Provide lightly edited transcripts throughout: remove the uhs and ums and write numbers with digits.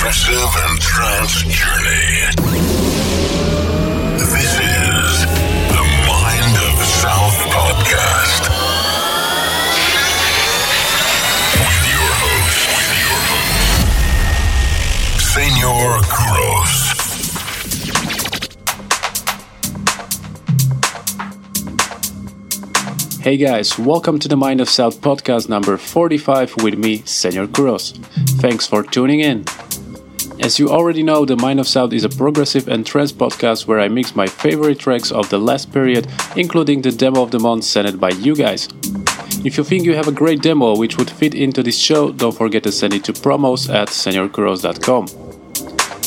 progressive and trance journey. This is the Mind of South podcast with your host, Senor Kuros. Hey guys, welcome to the Mind of South podcast number 45 with me, Senor Kuros. Thanks for tuning in. As you already know, the Mind of South is a progressive and trance podcast where I mix my favorite tracks of the last period, including the demo of the month sent by you guys. If you think you have a great demo which would fit into this show, don't forget to send it to promos@senorkuros.com.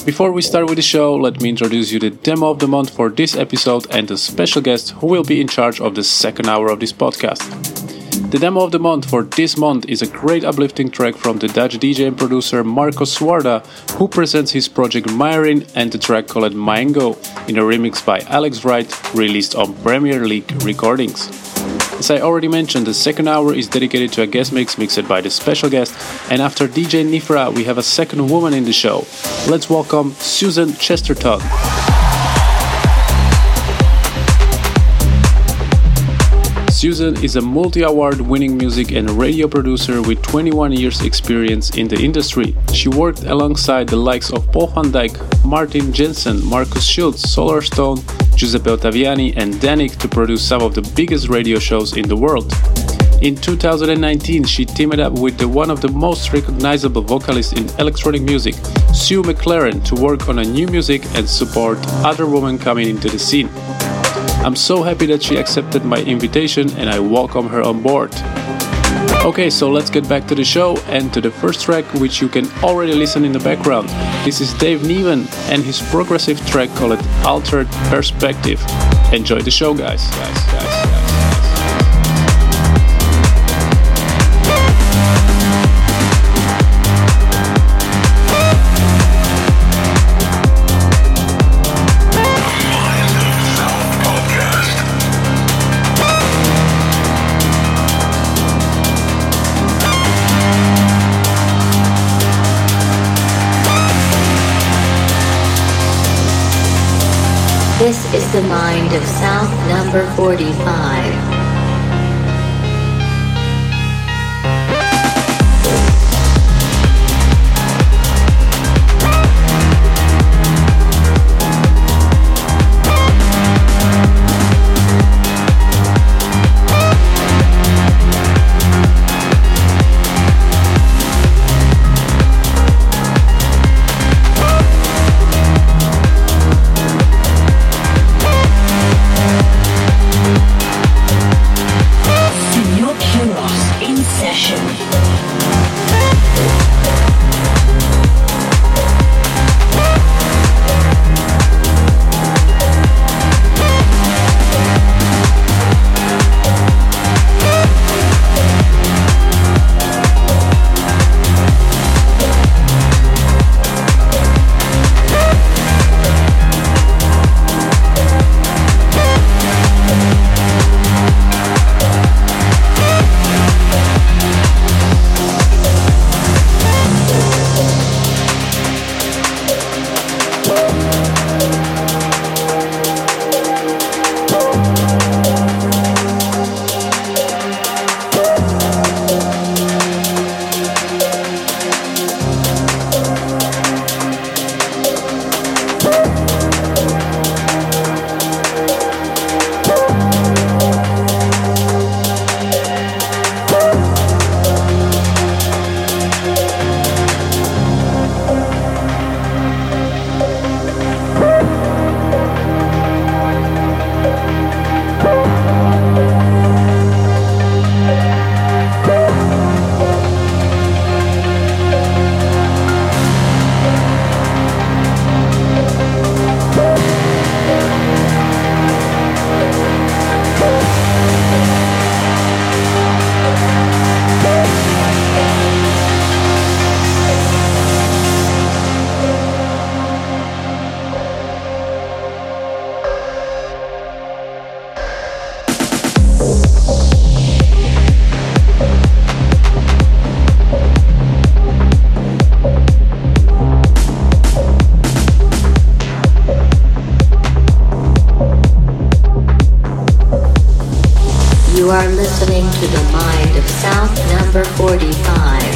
Before we start with the show, let me introduce you the demo of the month for this episode and the special guest who will be in charge of the second hour of this podcast. The demo of the month for this month is a great uplifting track from the Dutch DJ and producer Marco Svarda, who presents his project Maerin and the track called Maengo in a remix by Alex Wright, released on Premier League Recordings. As I already mentioned, the second hour is dedicated to a guest mix mixed by the special guest, and after DJ Nifra we have a second woman in the show. Let's welcome Suzanne Chesterton. Suzanne is a multi-award winning music and radio producer with 21 years experience in the industry. She worked alongside the likes of Paul van Dyk, Martin Jensen, Marcus Schulz, Solarstone, Giuseppe Ottaviani and Danik to produce some of the biggest radio shows in the world. In 2019, she teamed up with one of the most recognizable vocalists in electronic music, Sue McLaren, to work on a new music and support other women coming into the scene. I'm so happy that she accepted my invitation and I welcome her on board. Okay, so let's get back to the show and to the first track, which you can already listen in the background. This is Dave Neven and his progressive track called Altered Perspective. Enjoy the show, guys. This is the Mind of South number 45. You are listening to The Mind of South, number 45.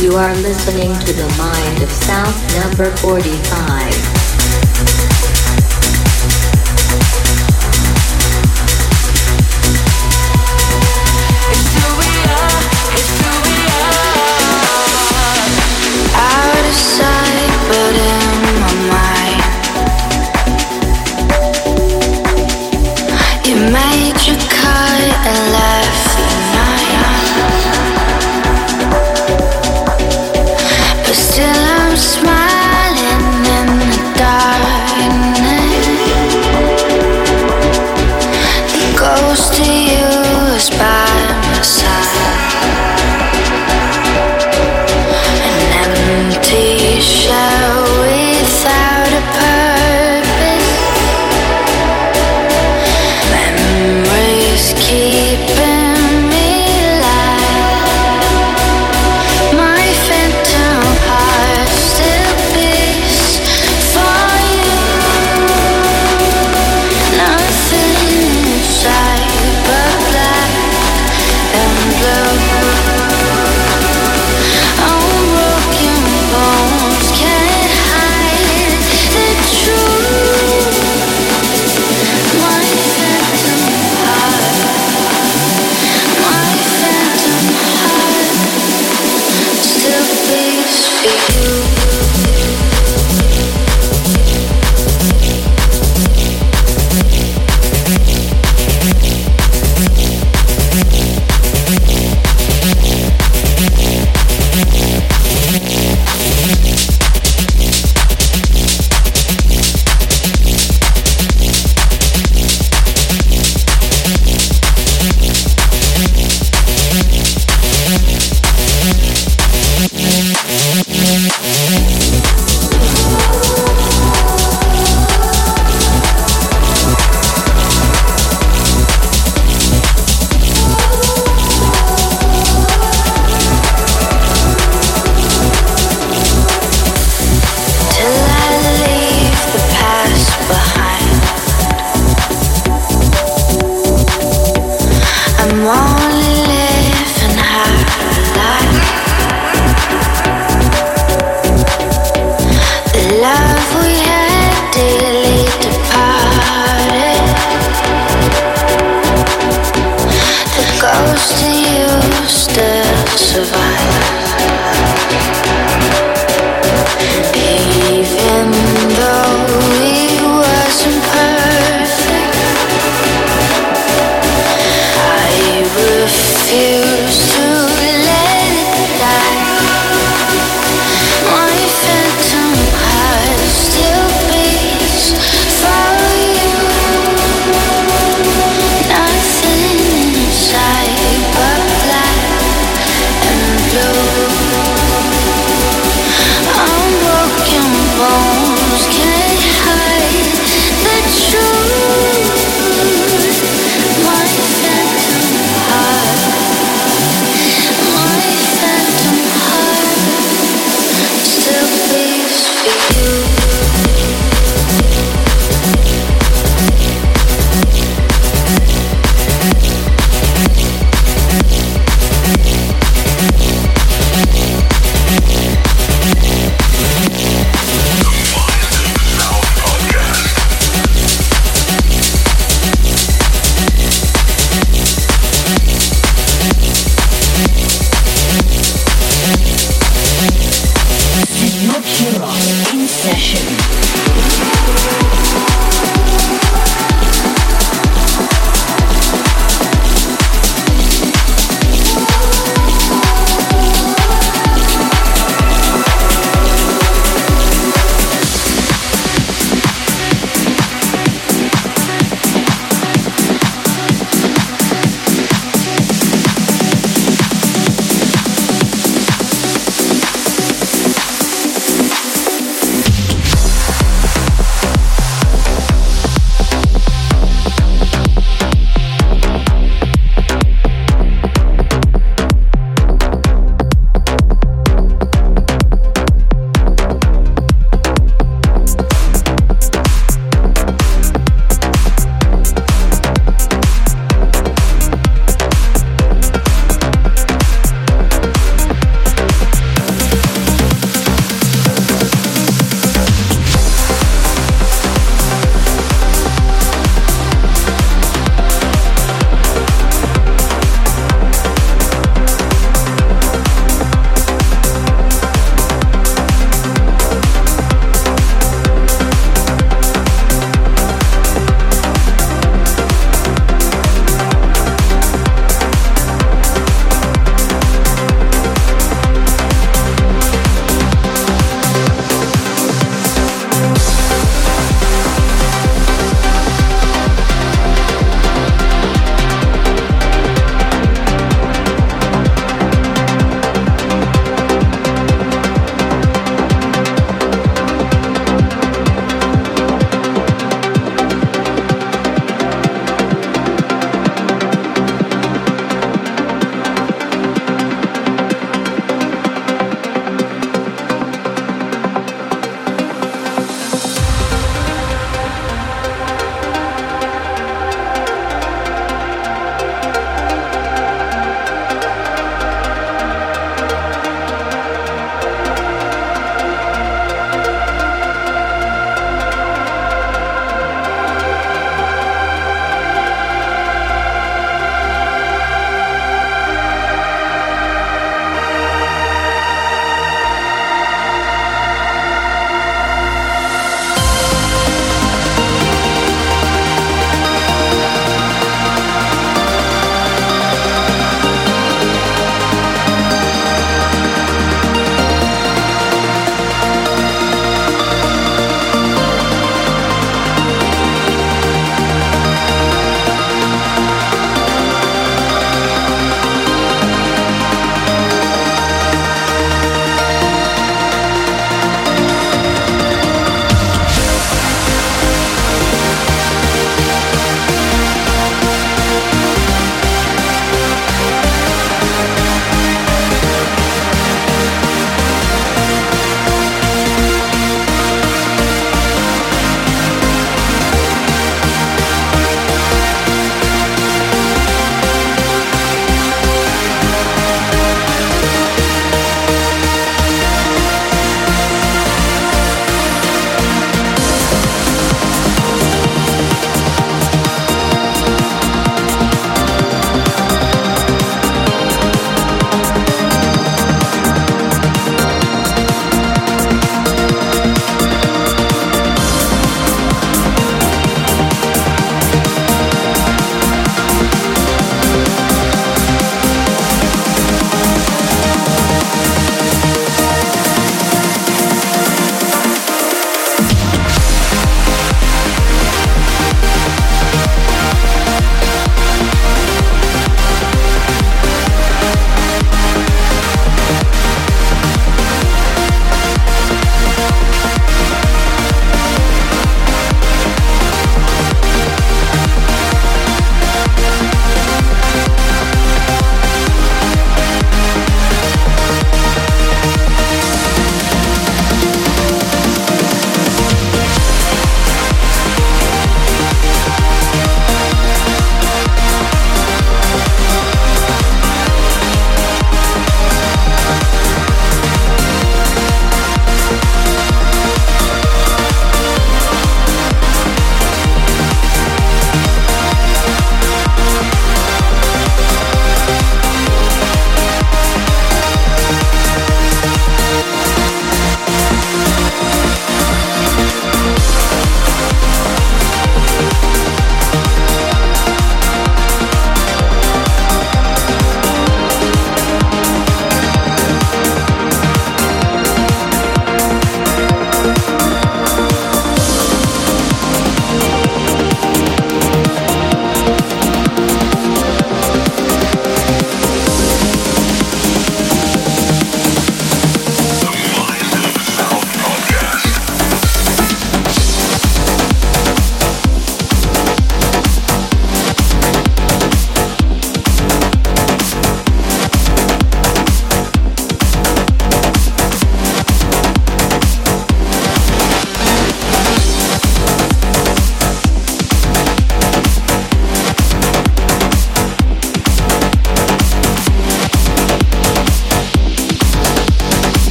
You are listening to The Mind of South, number 45.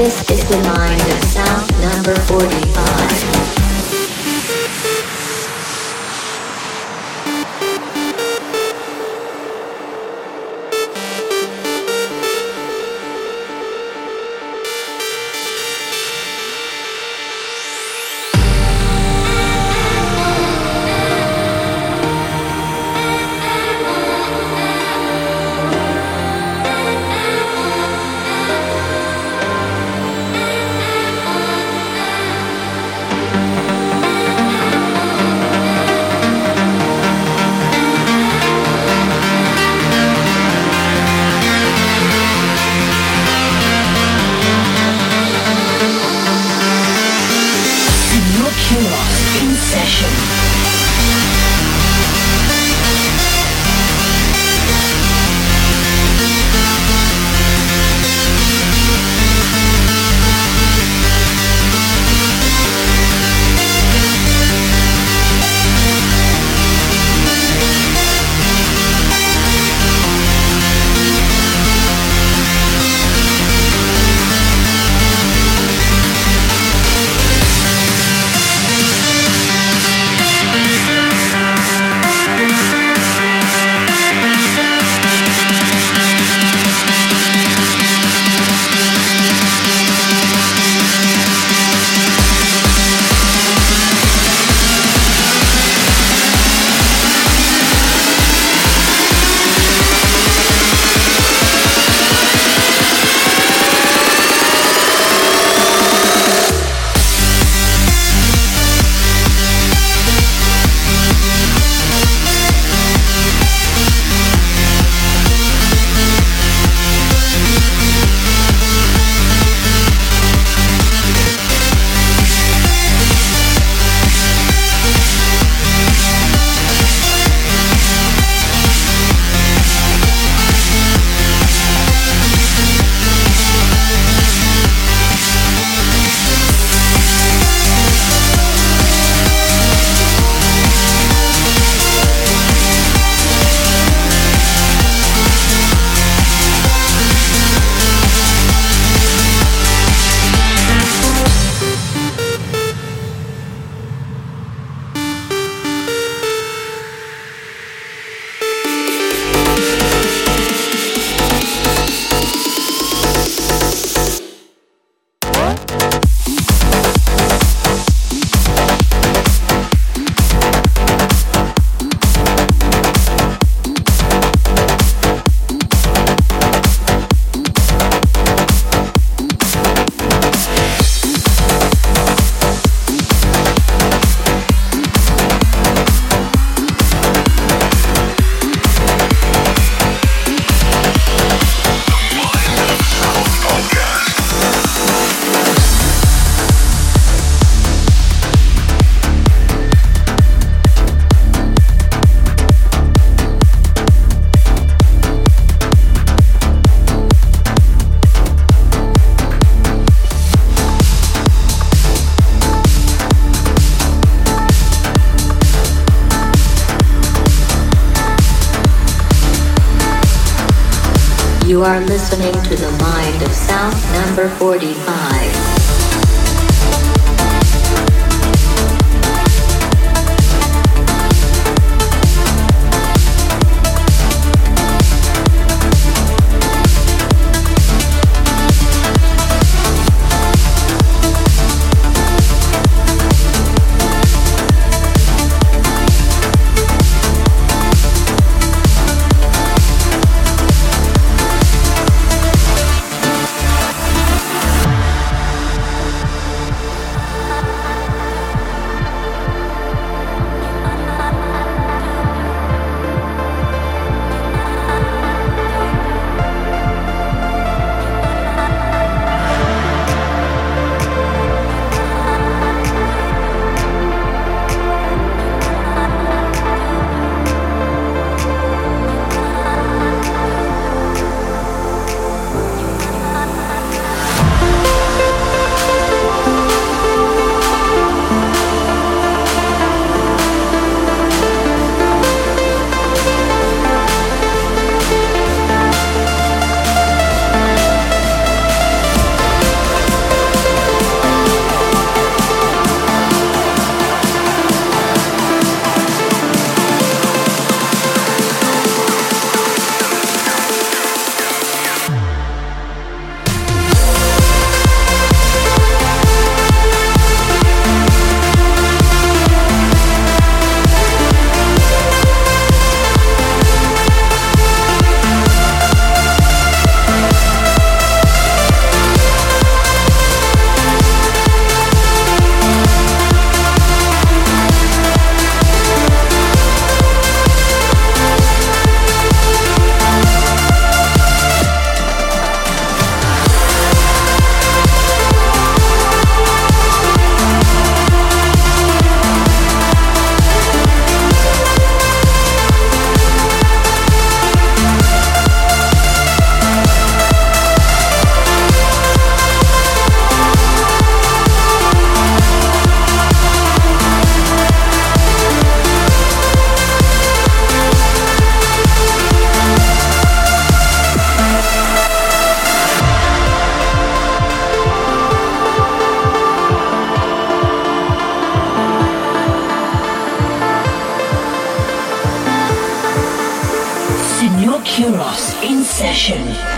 This is The Mind of South, number 45. You are listening to The Mind of South, number 45. Session.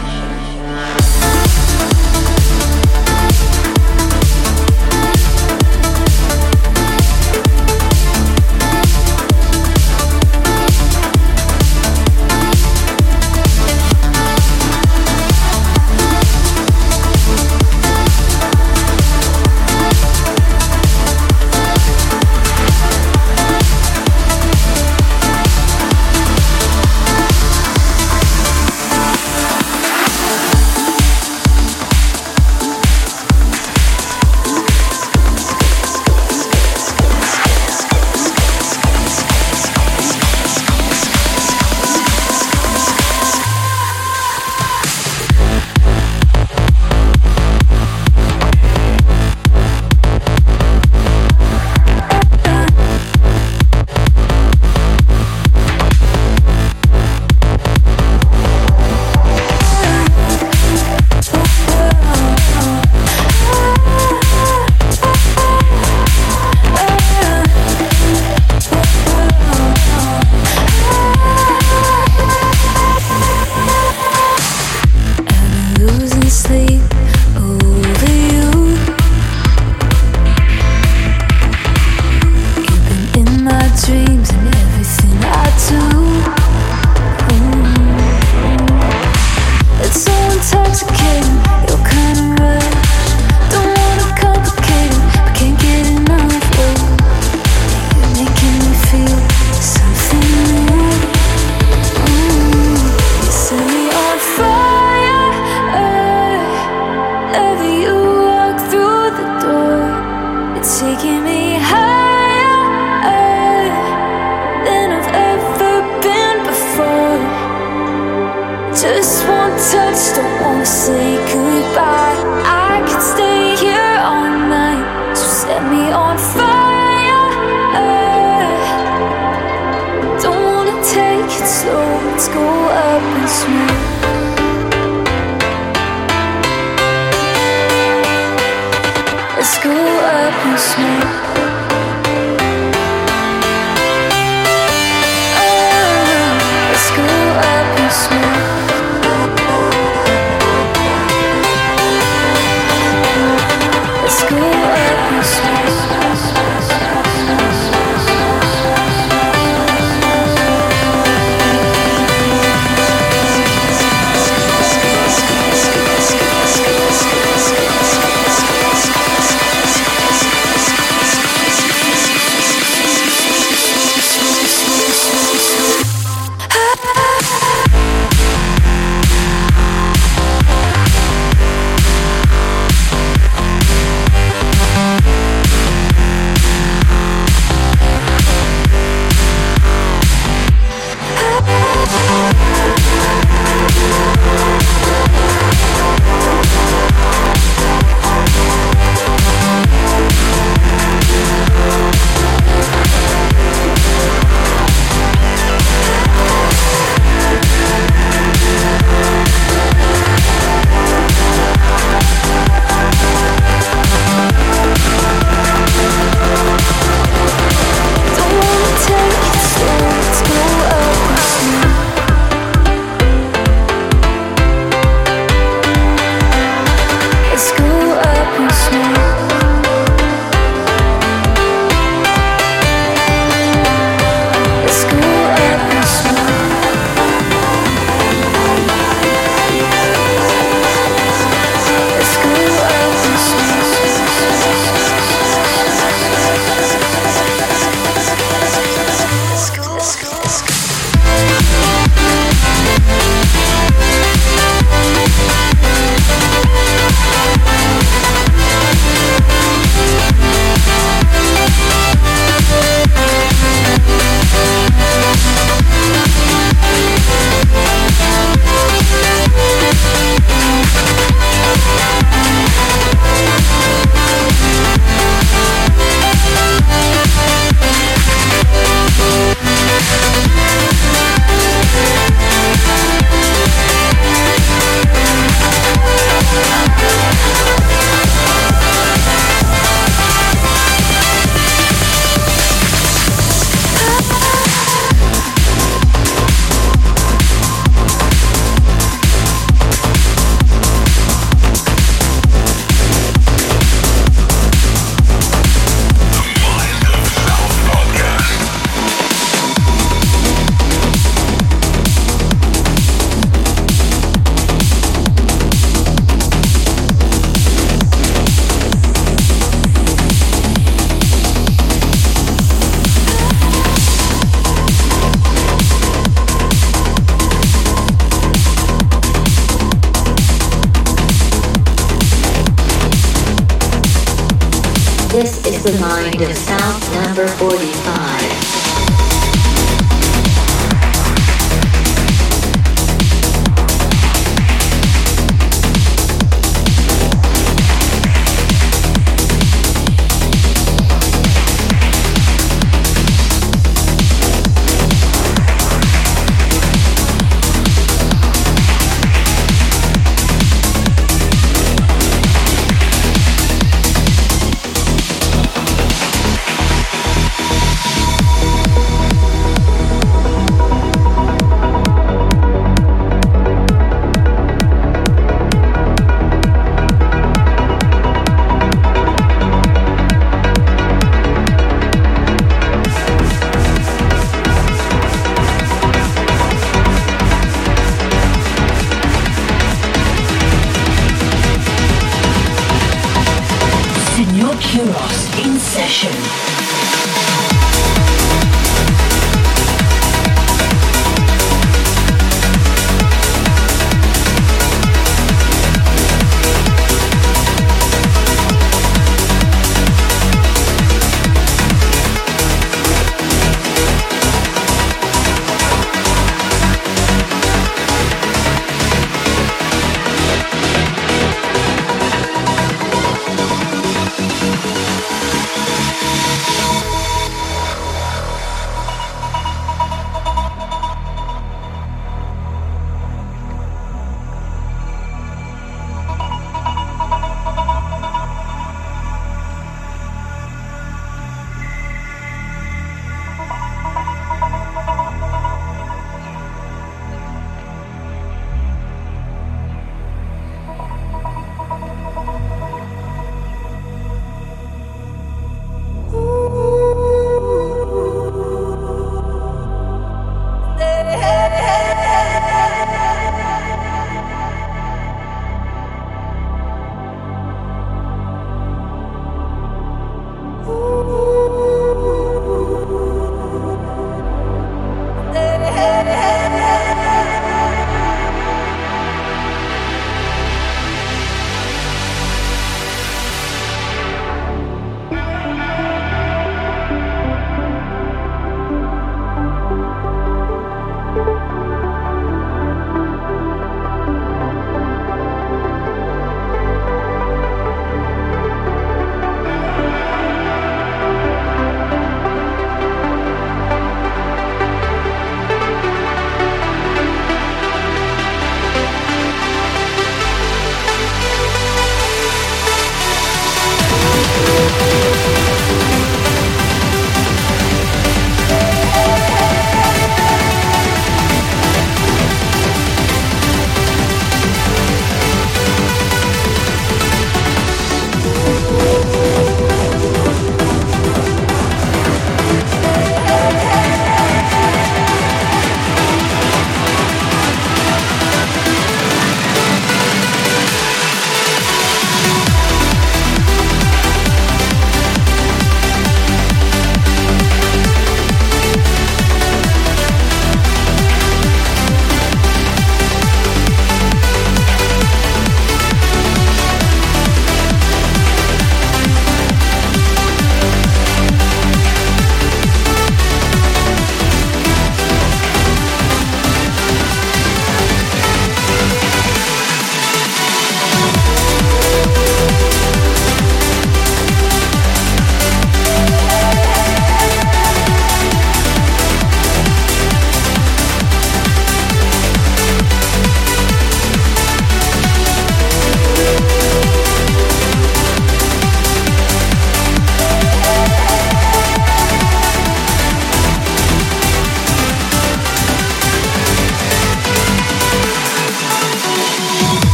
This is The Mind of South, number 45.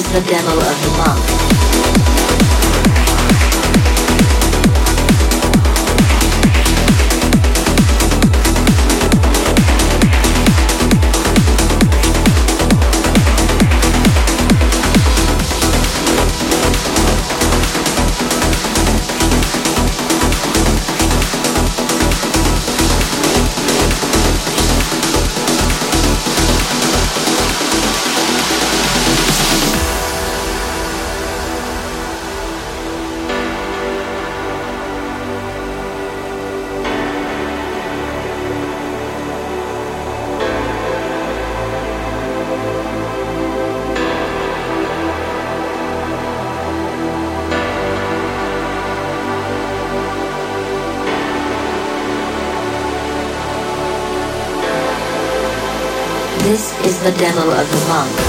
is the demo of the month. This is the demo of the month.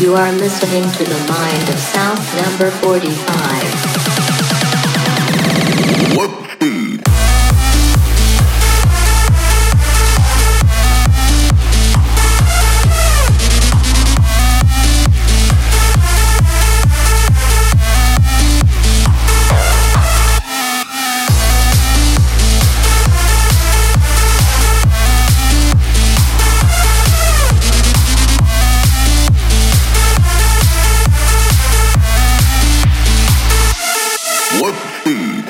You are listening to The Mind of South, number 45. What the? What the?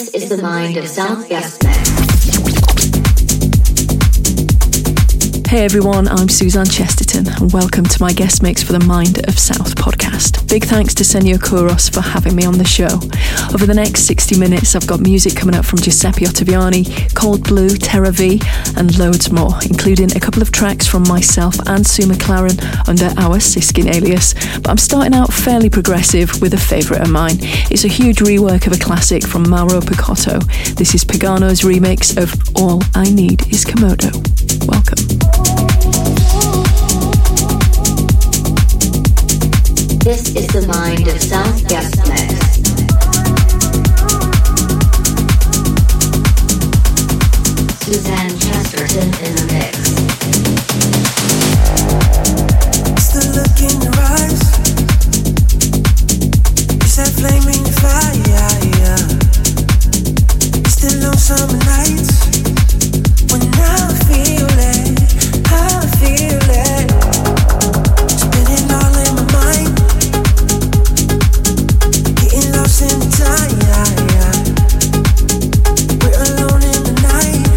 This is the Mind of South guest mix. Hey everyone, I'm Suzanne Chesterton and welcome to my guest mix for the Mind of South podcast. Big thanks to Senor Kuros for having me on the show. Over the next 60 minutes I've got music coming up from Giuseppe Ottaviani, Cold Blue, Terra V and loads more, including a couple of tracks from myself and Sue McLaren under our Siskin alias. But I'm starting out fairly progressive with a favourite of mine. It's a huge rework of a classic from Mauro Picotto. This is Pagano's remix of All I Need Is Komodo. Welcome. This is the Mind of South guest mix. Suzanne Chesterton in the mix. Still look in your eyes. It's that flame in your fire. It's the long summer nights. When I feel it, I feel it. Spinning all in my mind. Getting lost in the time. We're alone in the night.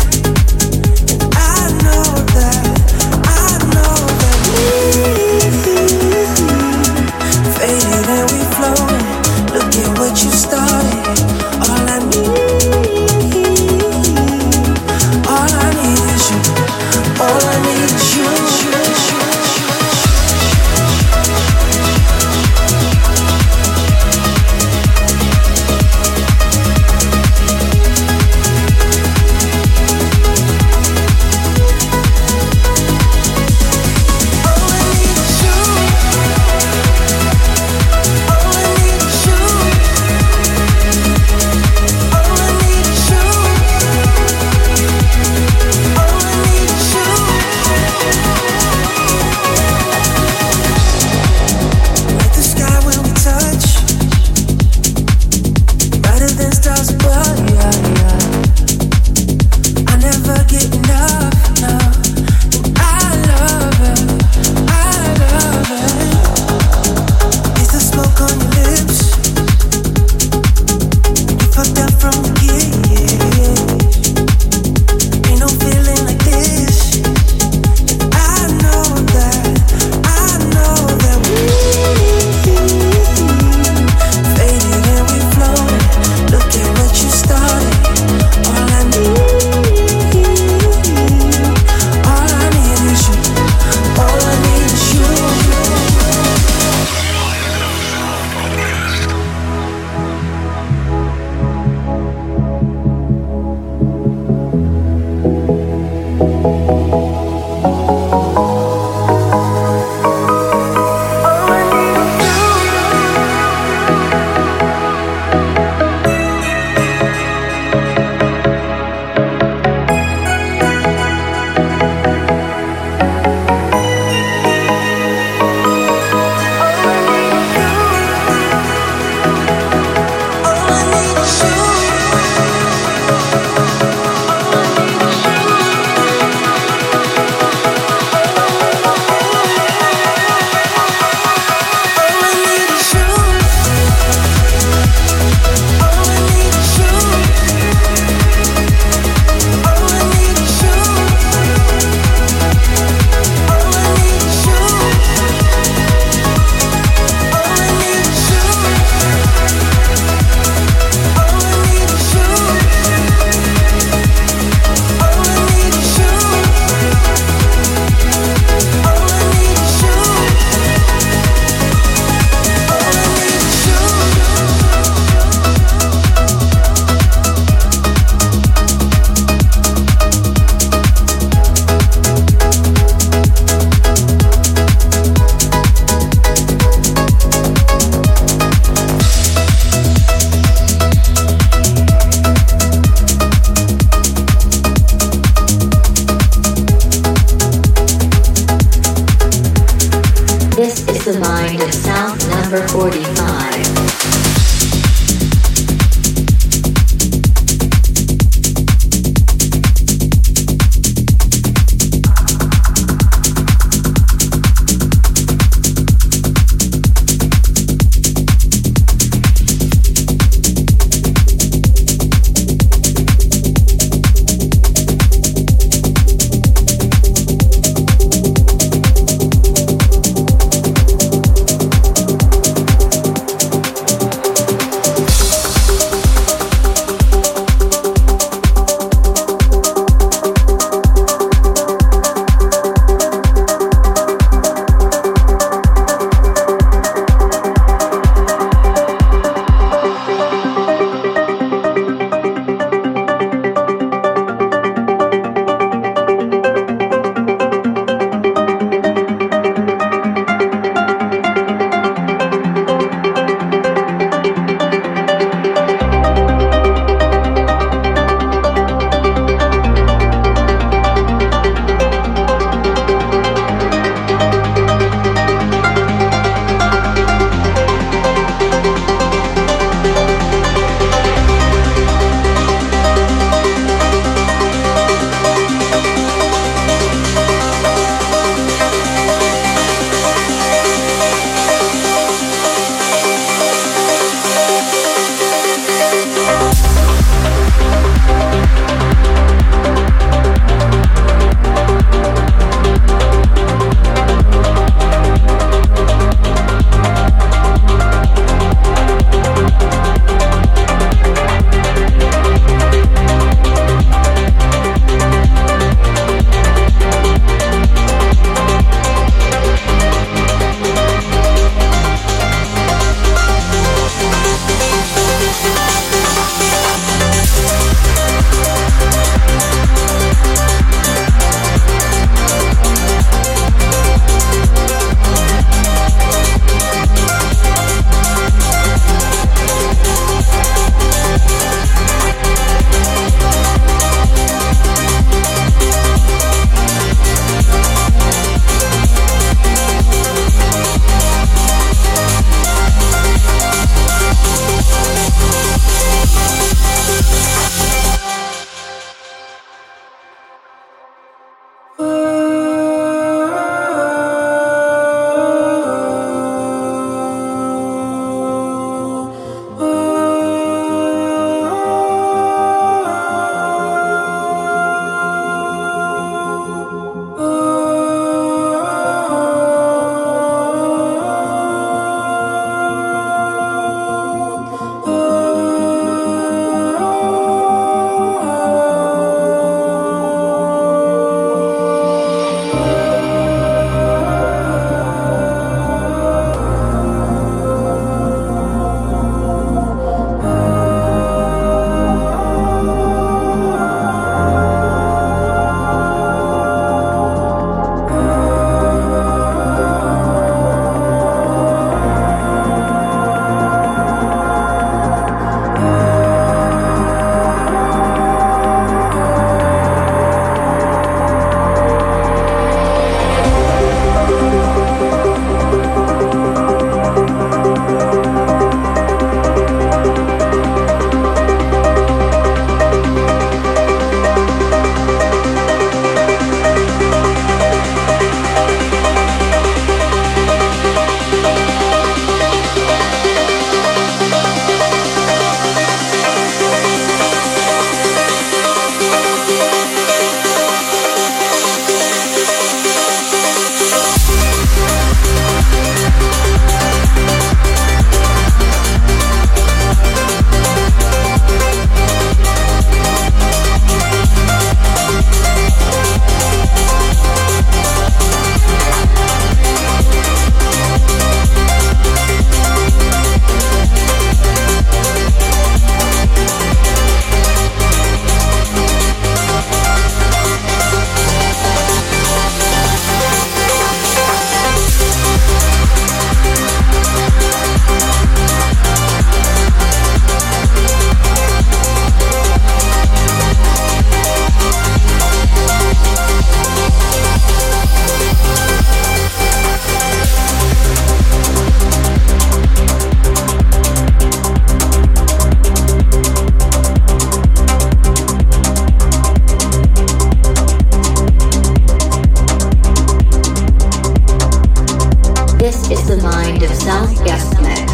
is the Mind of South guest mix.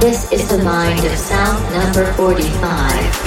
This is the Mind of South number 45.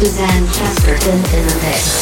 Suzanne Chesterton in the mix.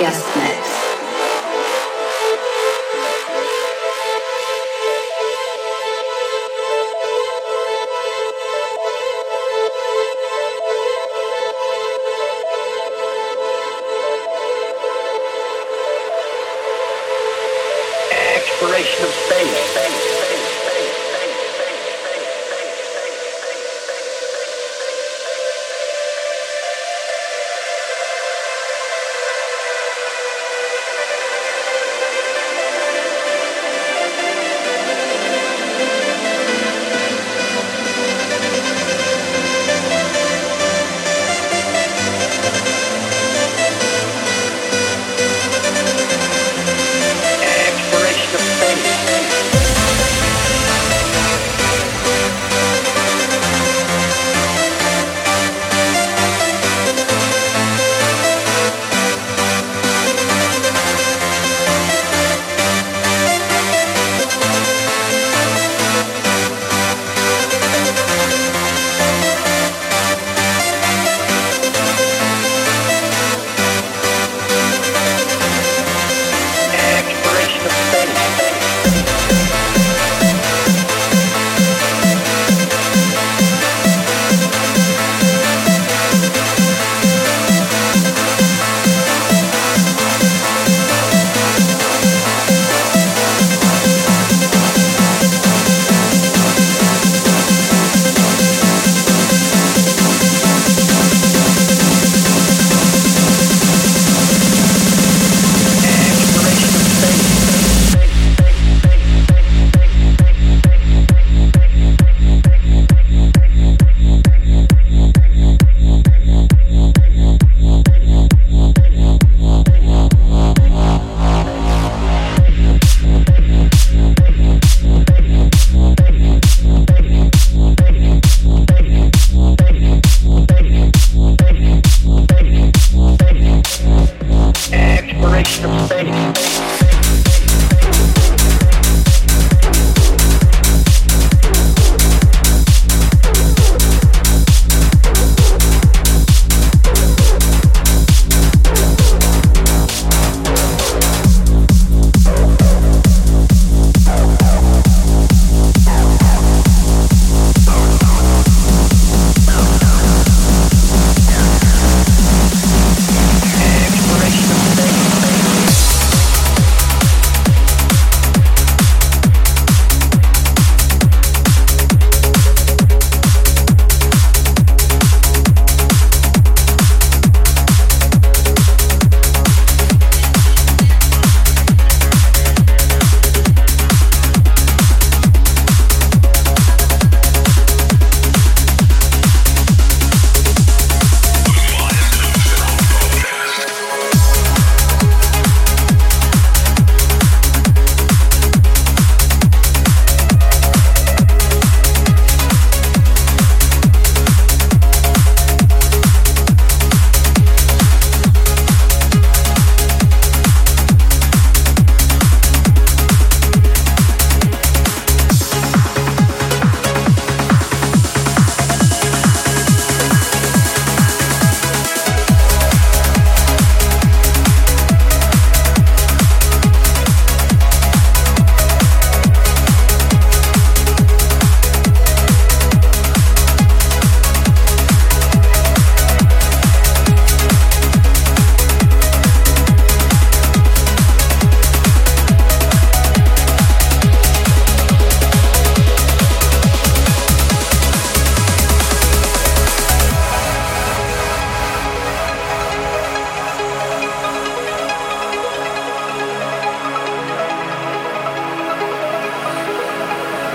guest mix. Exploration of space.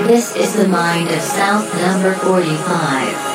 This is The Mind of South number 45.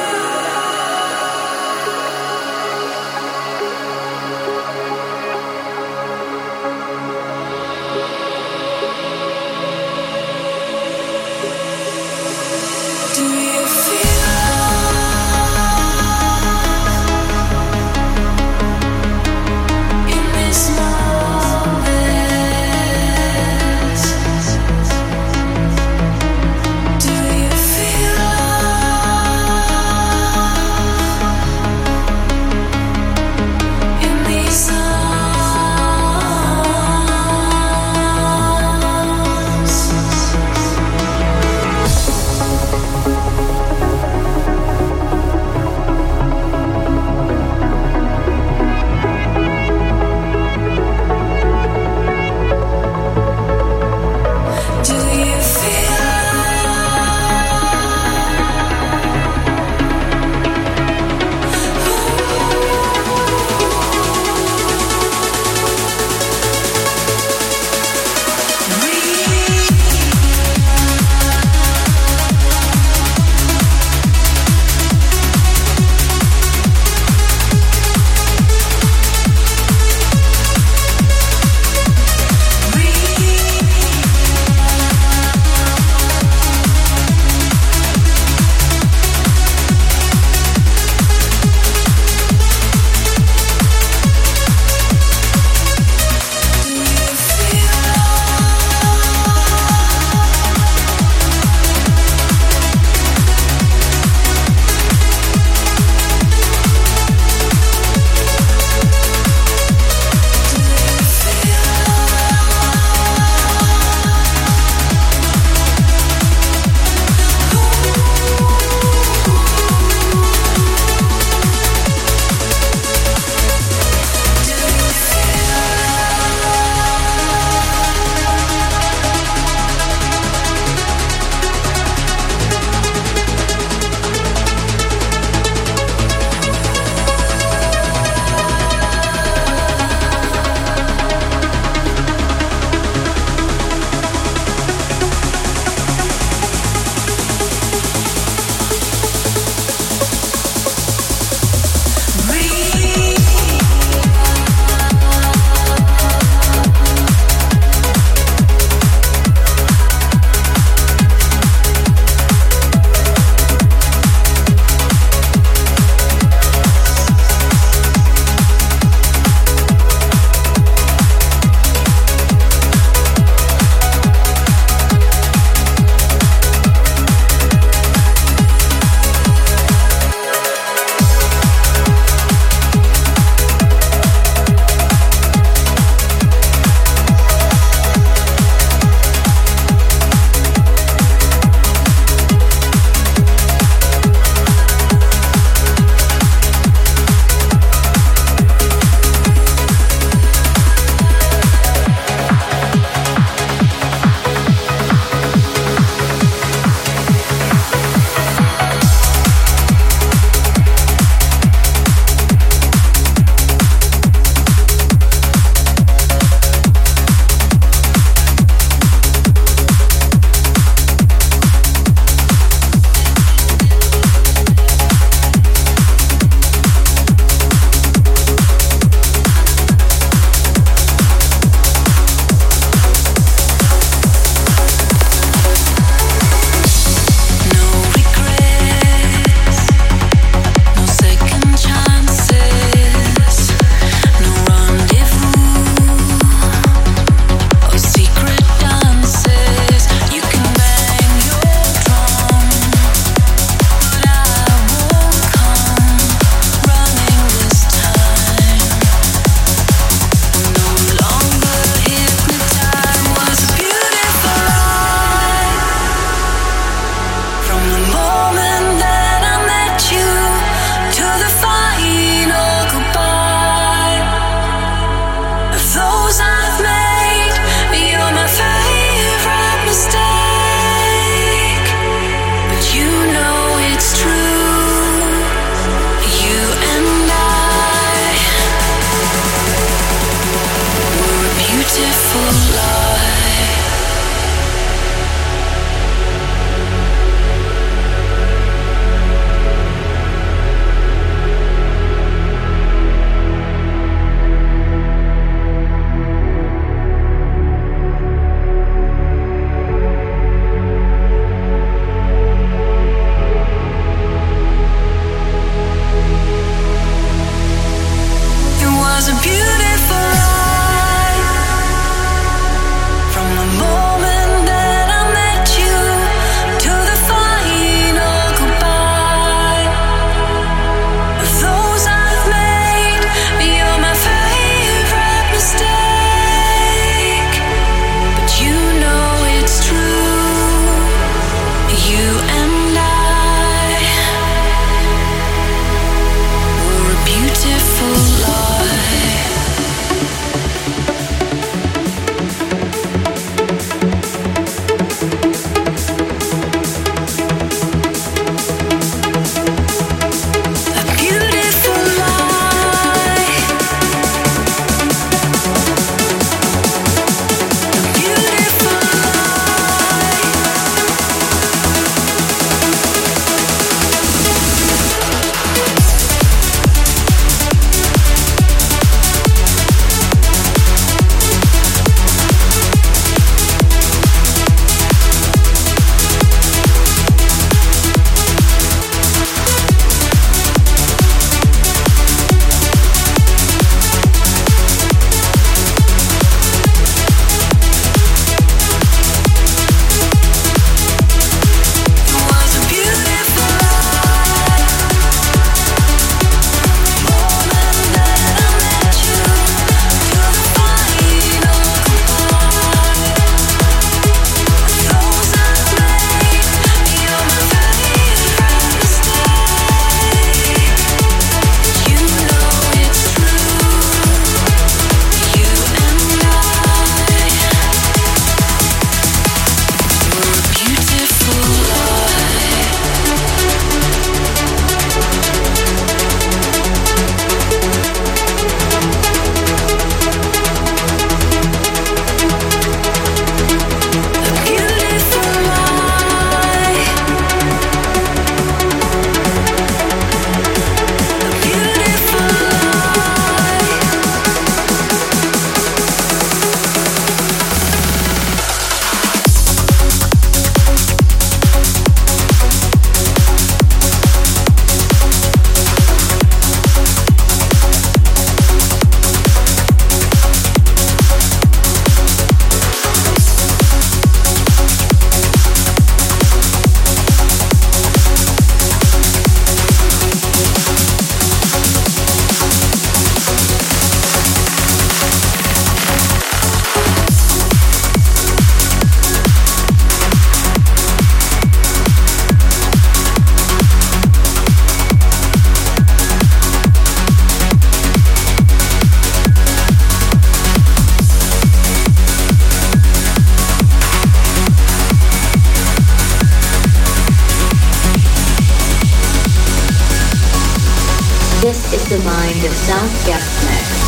The Mind of South guest mix.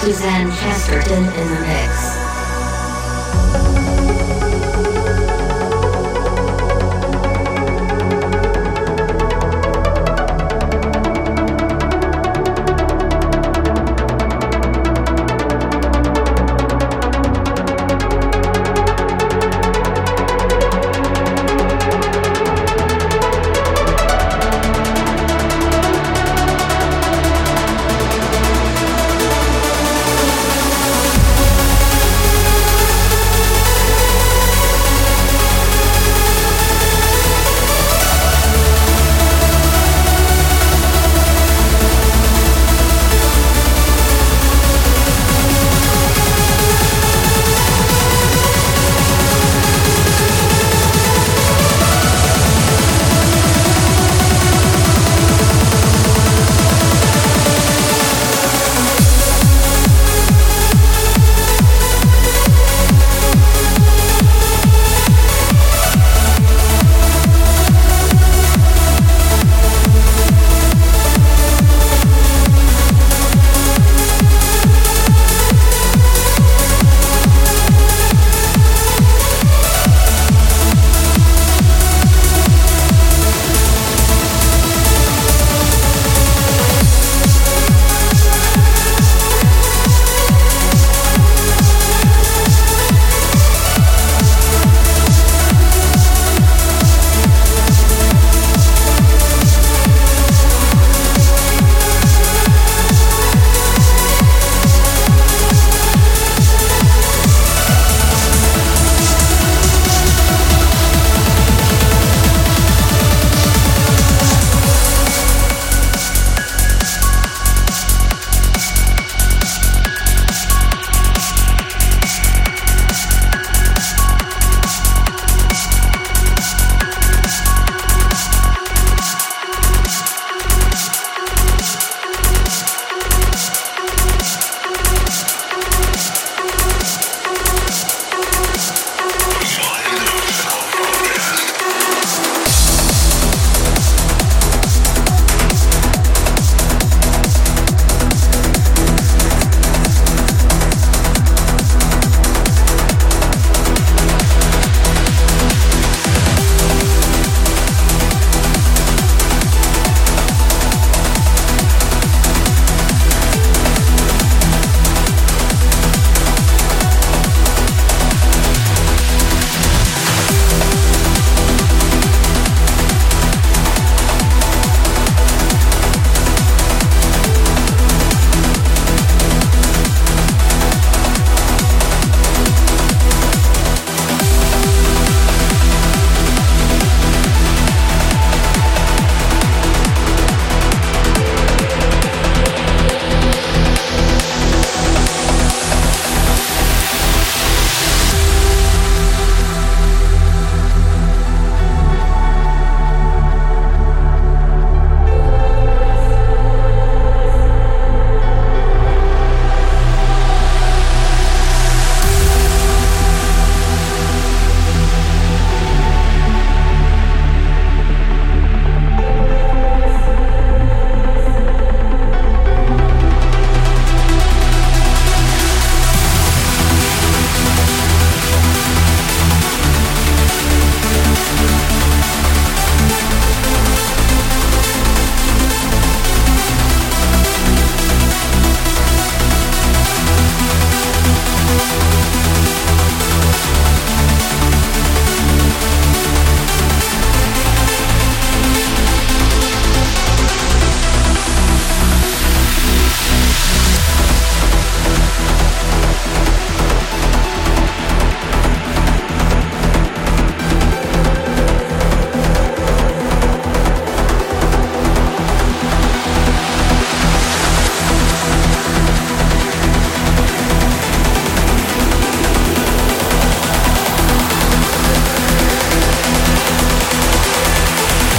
Suzanne Chesterton in the mix.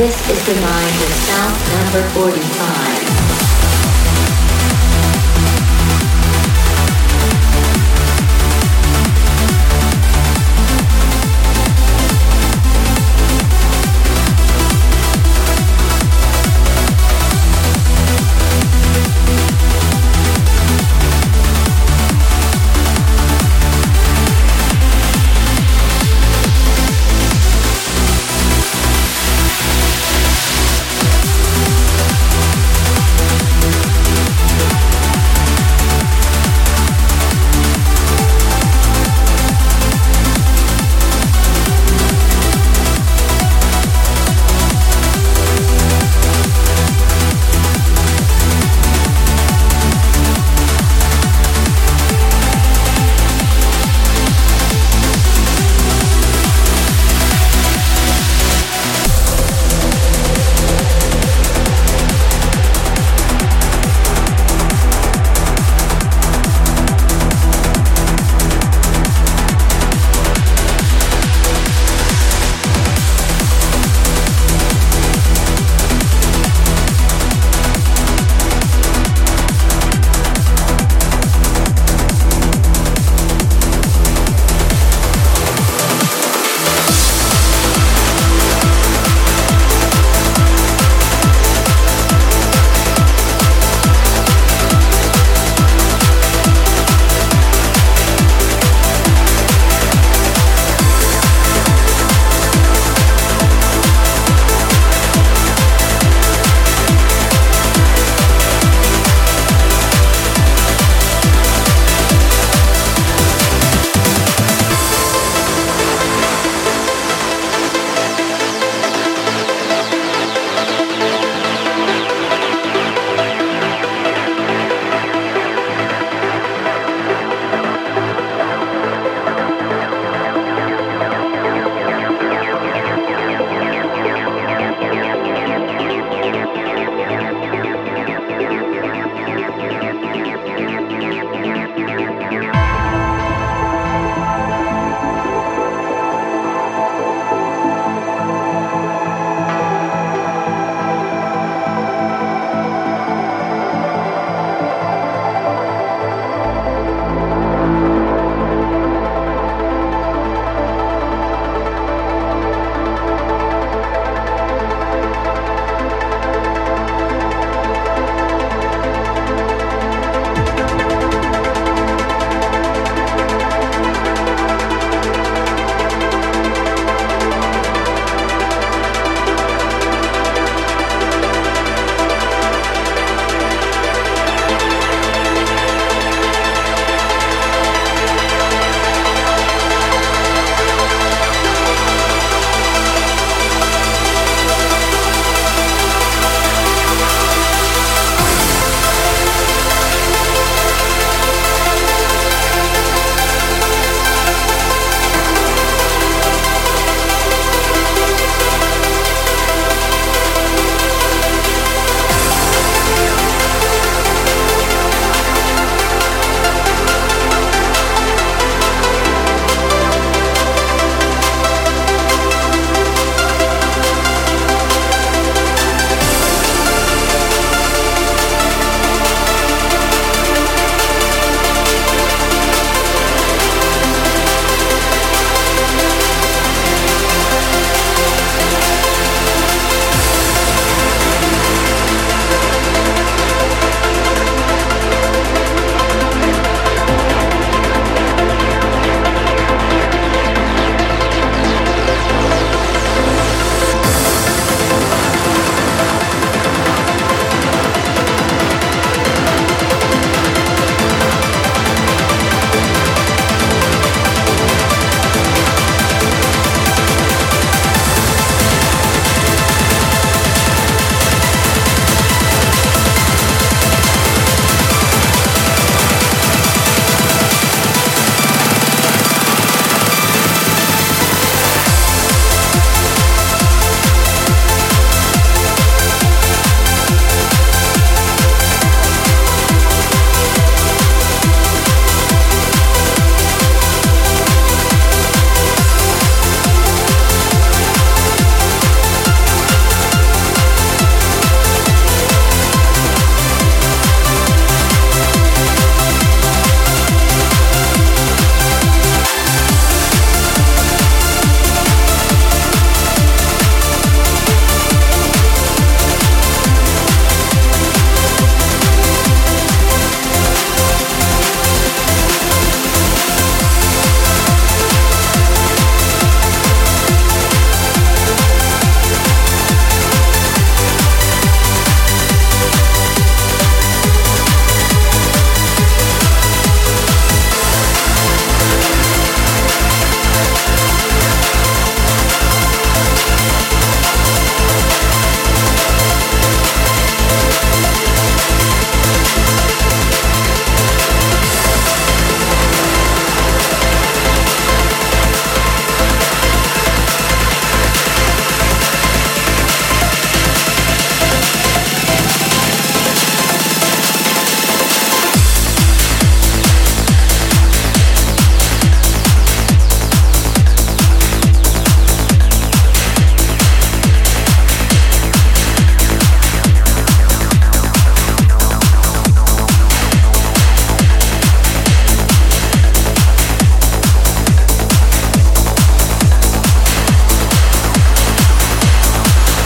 This is The Mind of South, number 45.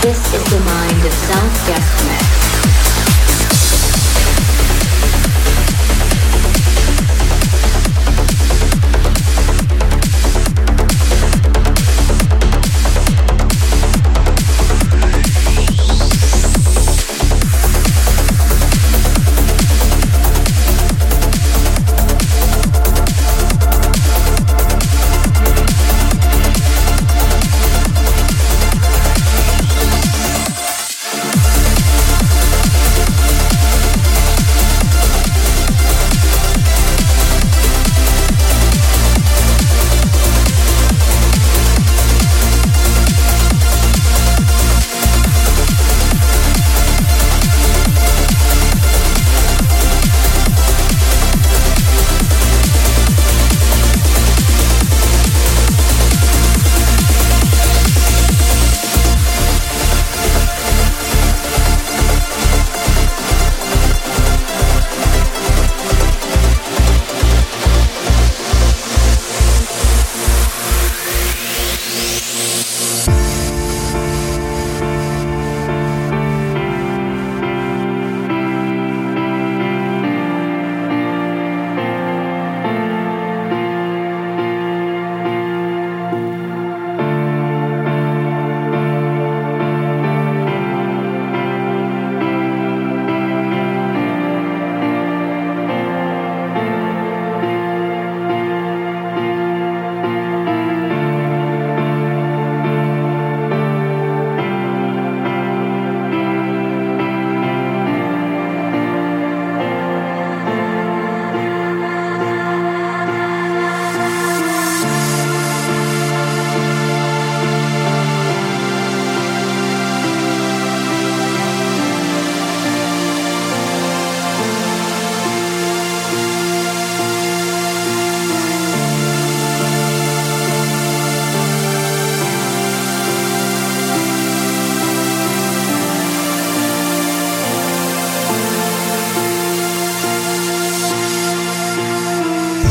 This is the Mind of South guest mix.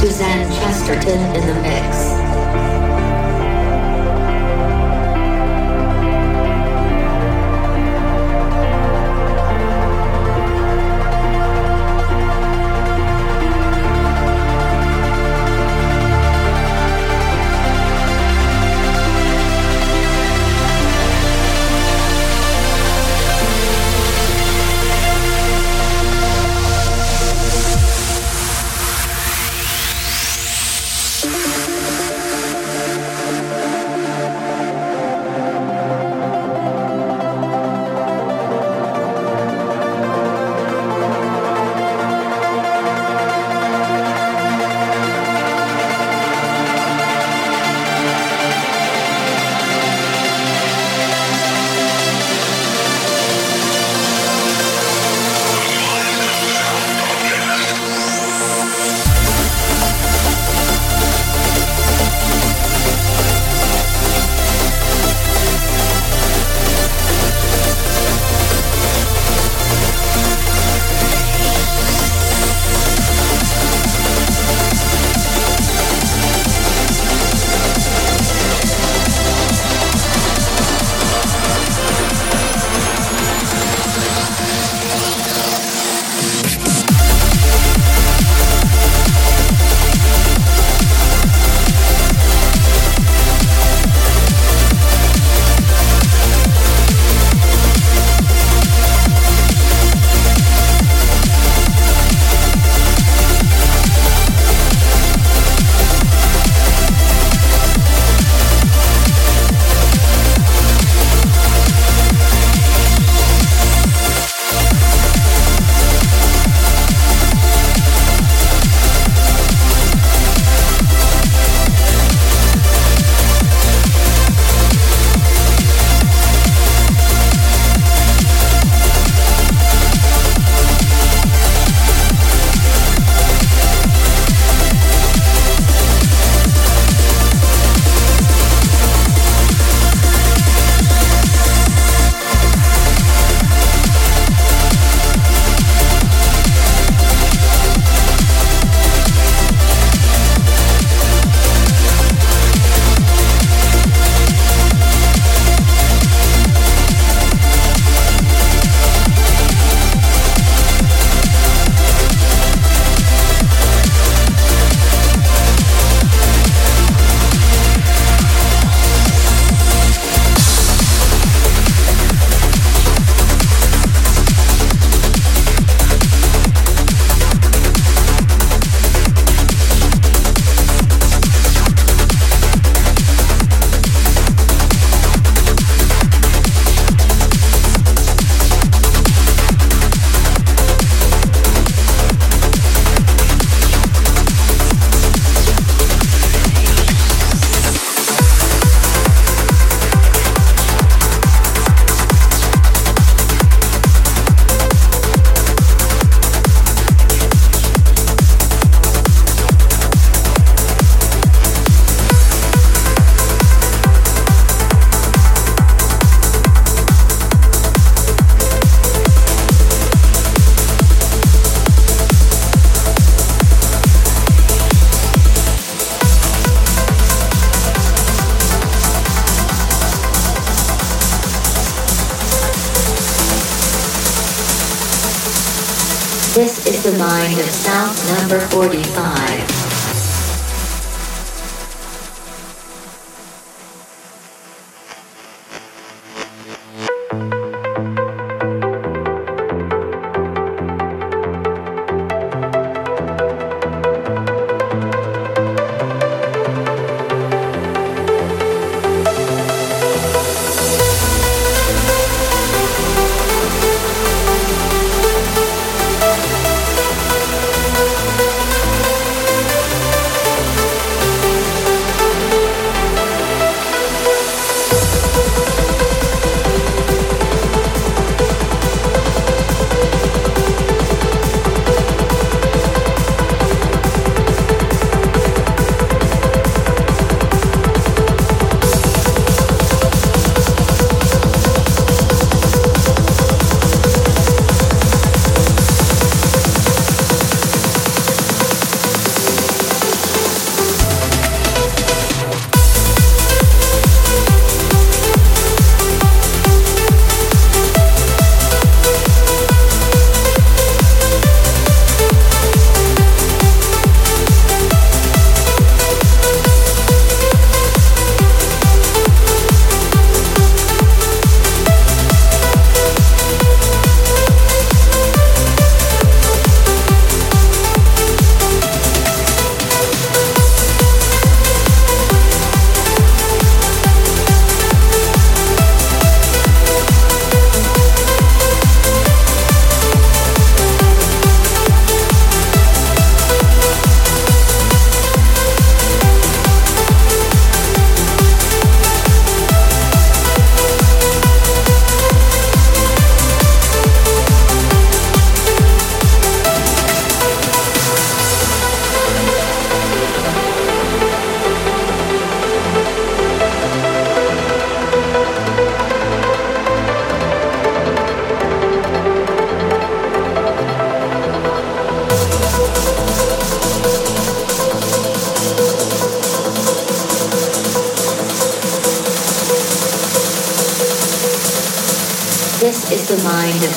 Suzanne Chesterton in the mix. This is The Mind of South, number 45.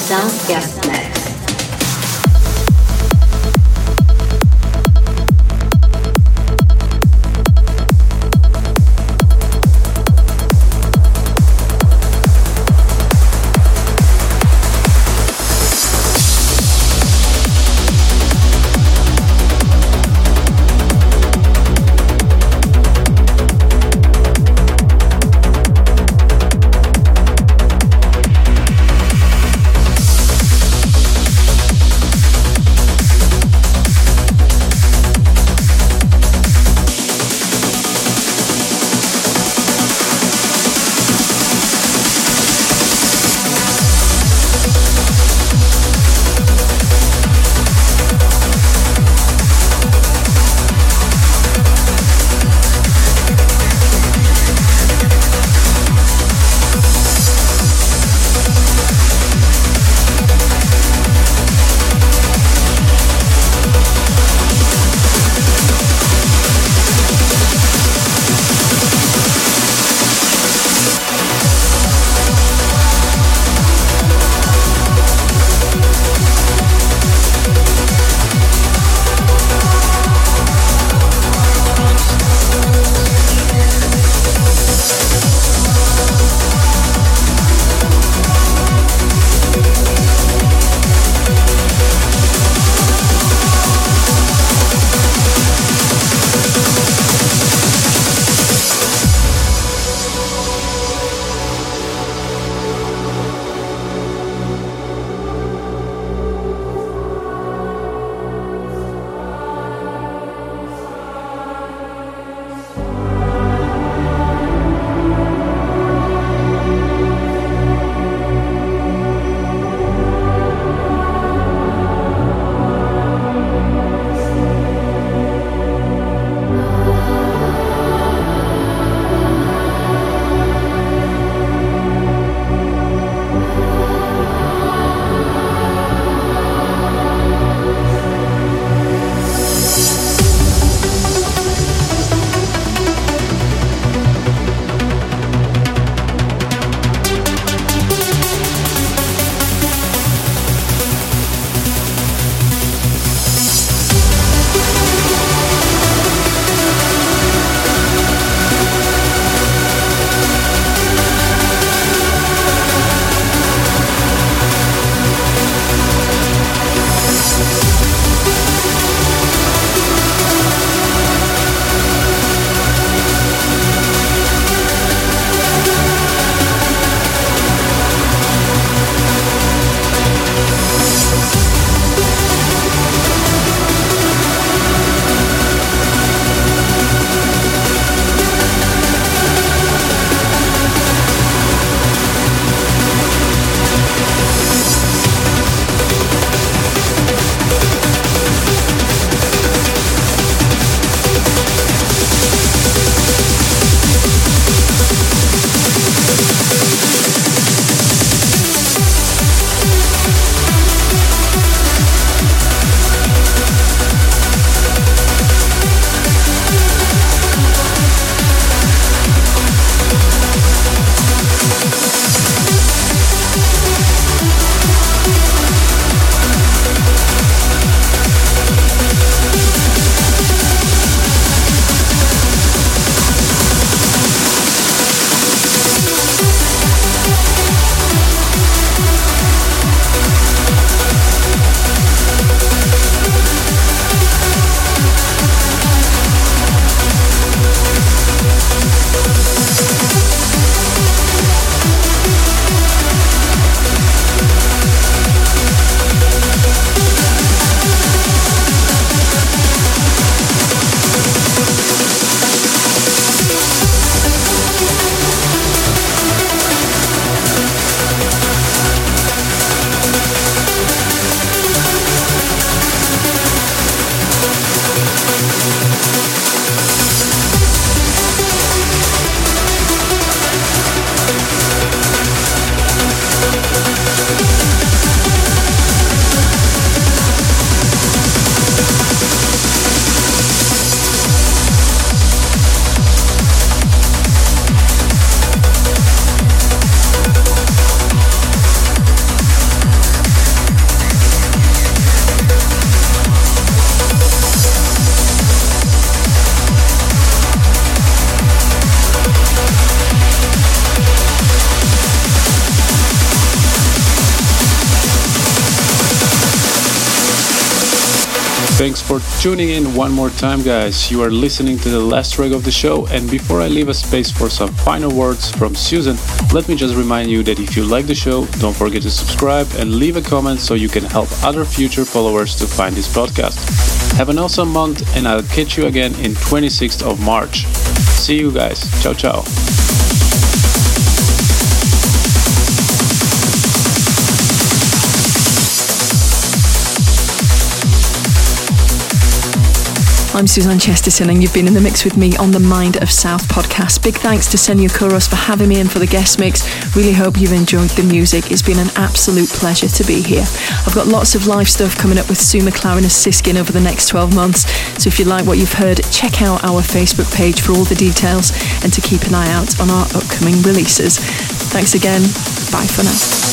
South guest mix. Thanks for tuning in one more time, guys. You are listening to the last track of the show, and before I leave a space for some final words from Suzanne, let me just remind you that if you like the show, don't forget to subscribe and leave a comment so you can help other future followers to find this podcast. Have an awesome month, and I'll catch you again in 26th of March. See you guys. Ciao, ciao. I'm Suzanne Chesterton, and you've been in the mix with me on the Mind of South podcast. Big thanks to Senor Kuros for having me and for the guest mix. Really hope you've enjoyed the music. It's been an absolute pleasure to be here. I've got lots of live stuff coming up with Sue McLaren as Siskin over the next 12 months. So if you like what you've heard, check out our Facebook page for all the details and to keep an eye out on our upcoming releases. Thanks again. Bye for now.